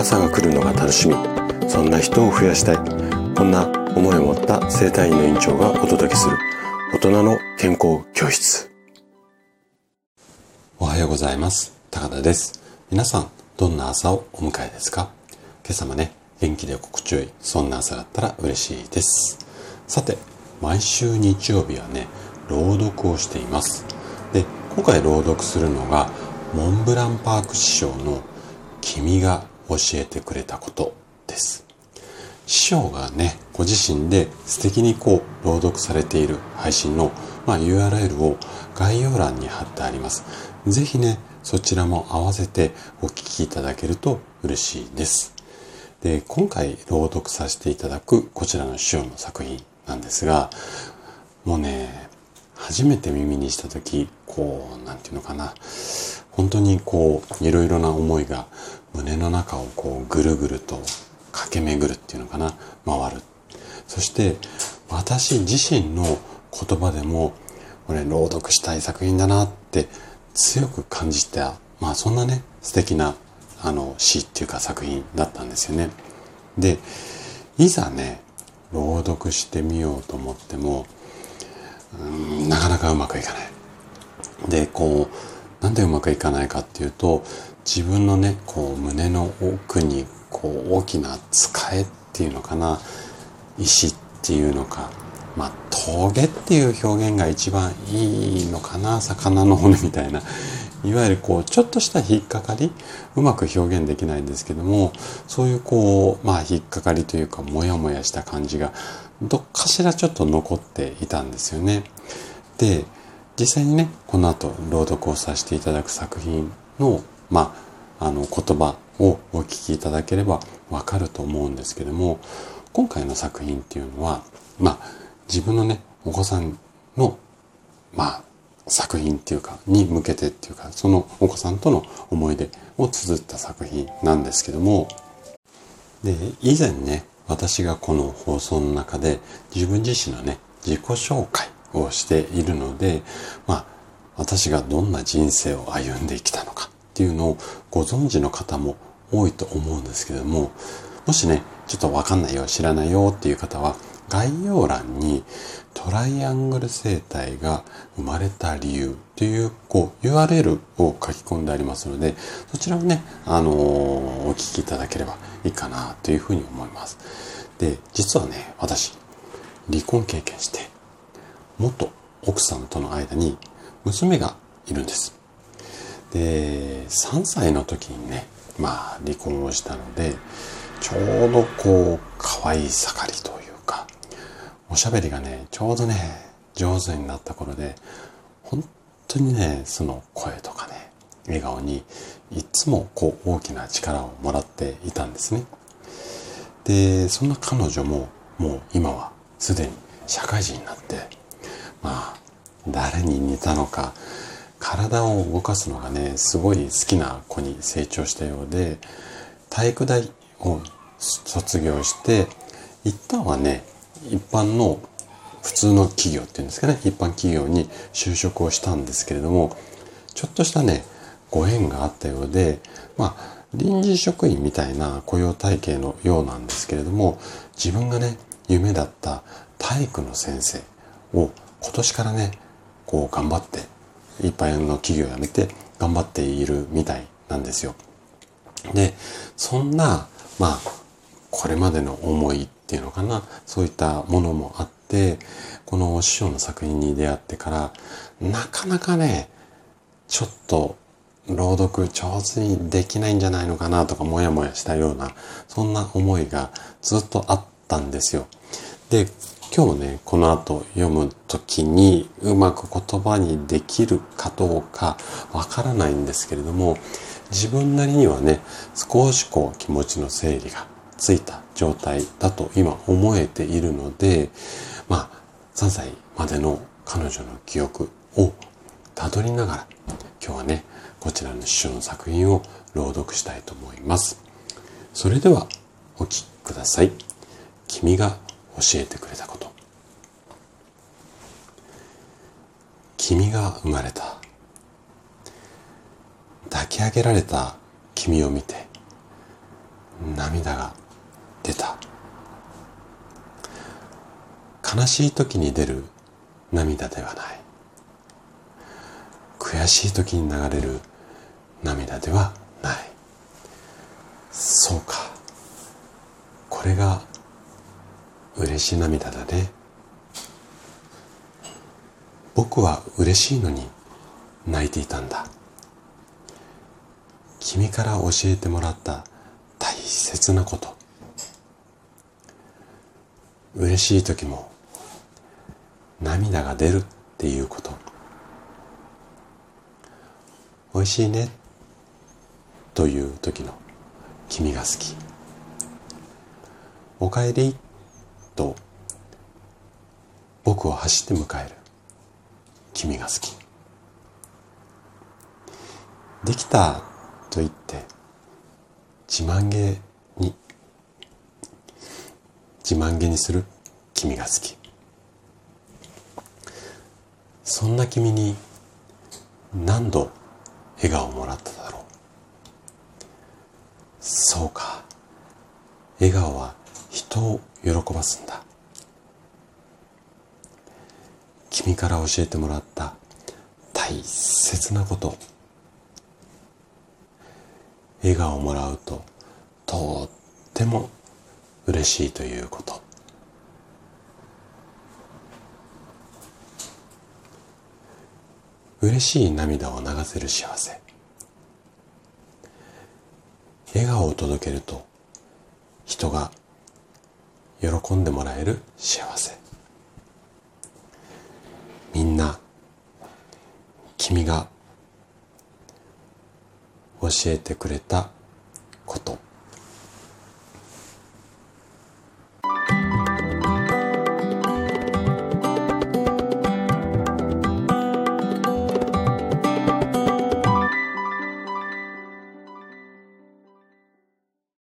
朝が来るのが楽しみ、そんな人を増やしたい、こんな思いを持った生体院の院長がお届けする大人の健康教室。おはようございます。高田です。皆さん、どんな朝をお迎えですか？今朝もね、元気で心地よい、そんな朝だったら嬉しいです。さて、毎週日曜日はね、朗読をしています。で、今回朗読するのがモンブランパーク師匠の君が教えてくれたことです。師匠がね、ご自身で素敵に朗読されている配信の、URL を概要欄に貼ってあります。ぜひね、そちらも合わせてお聞きいただけると嬉しいです。で、今回朗読させていただくこちらの師匠の作品なんですが、もうね、初めて耳にした時、本当にいろいろな思いが胸の中をぐるぐると駆け巡るっていうのかな、回る。そして私自身の言葉でも、これ朗読したい作品だなって強く感じた、そんなね、素敵な詩っていうか作品だったんですよね。で、いざね、朗読してみようと思っても、なかなかうまくいかない。で、なんでうまくいかないかっていうと、自分のね、胸の奥に大きな使えっていうのかな、石っていうのか、棘っていう表現が一番いいのかな、魚の骨みたいな、いわゆるちょっとした引っかかり、うまく表現できないんですけども、そういう引っかかりというか、もやもやした感じがどっかしらちょっと残っていたんですよね。で、実際にね、この後朗読をさせていただく作品の、言葉をお聞きいただければわかると思うんですけども、今回の作品っていうのは、自分のね、お子さんの、作品っていうか、に向けてっていうか、そのお子さんとの思い出を綴った作品なんですけども、で、以前ね、私がこの放送の中で自分自身のね、自己紹介をしているので、私がどんな人生を歩んできたのかっていうのをご存知の方も多いと思うんですけれども、もしね、ちょっとわかんないよ、知らないよっていう方は、概要欄にトライアングル生態が生まれた理由という、URL を書き込んでありますので、そちらをね、お聞きいただければいいかなというふうに思います。で、実はね、私、離婚経験して、元奥さんとの間に娘がいるんです。で、3歳の時にね、離婚をしたので、ちょうど可愛い盛りというか、おしゃべりがね、ちょうどね、上手になった頃で、本当にね、その声とかね、笑顔にいつも大きな力をもらっていたんですね。で、そんな彼女ももう今はすでに社会人になって、誰に似たのか、体を動かすのがね、すごい好きな子に成長したようで、体育大を卒業して、一旦はね、一般の普通の企業っていうんですかね、一般企業に就職をしたんですけれども、ちょっとしたね、ご縁があったようで、臨時職員みたいな雇用体系のようなんですけれども、自分がね、夢だった体育の先生を今年からね、頑張って、一般の企業を辞めて頑張っているみたいなんですよ。で、そんな、これまでの思いっていうのかな、そういったものもあって、この師匠の作品に出会ってから、なかなかね、ちょっと朗読上手にできないんじゃないのかなとか、もやもやしたような、そんな思いがずっとあったんですよ。で、今日もね、この後読むときにうまく言葉にできるかどうかわからないんですけれども、自分なりにはね、少し気持ちの整理がついた状態だと今思えているので、3歳までの彼女の記憶をたどりながら、今日はね、こちらの師匠の作品を朗読したいと思います。それではお聞きください。君が教えてくれたこと。君が生まれた。抱き上げられた君を見て、涙が出た。悲しい時に出る涙ではない。悔しい時に流れる涙ではない。そうか、これが嬉しい涙だね。僕は嬉しいのに泣いていたんだ。君から教えてもらった大切なこと。嬉しい時も涙が出るっていうこと。おいしいねという時の君が好き。おかえりと僕を走って迎える君が好き。できたと言って自慢げにする君が好き。そんな君に何度笑顔をもらっただろう。そうか、笑顔は人を喜ばすんだ。君から教えてもらった大切なこと。笑顔をもらうととっても嬉しいということ。嬉しい涙を流せる幸せ。笑顔を届けると人が喜んでもらえる幸せ。みんな、君が教えてくれたこと。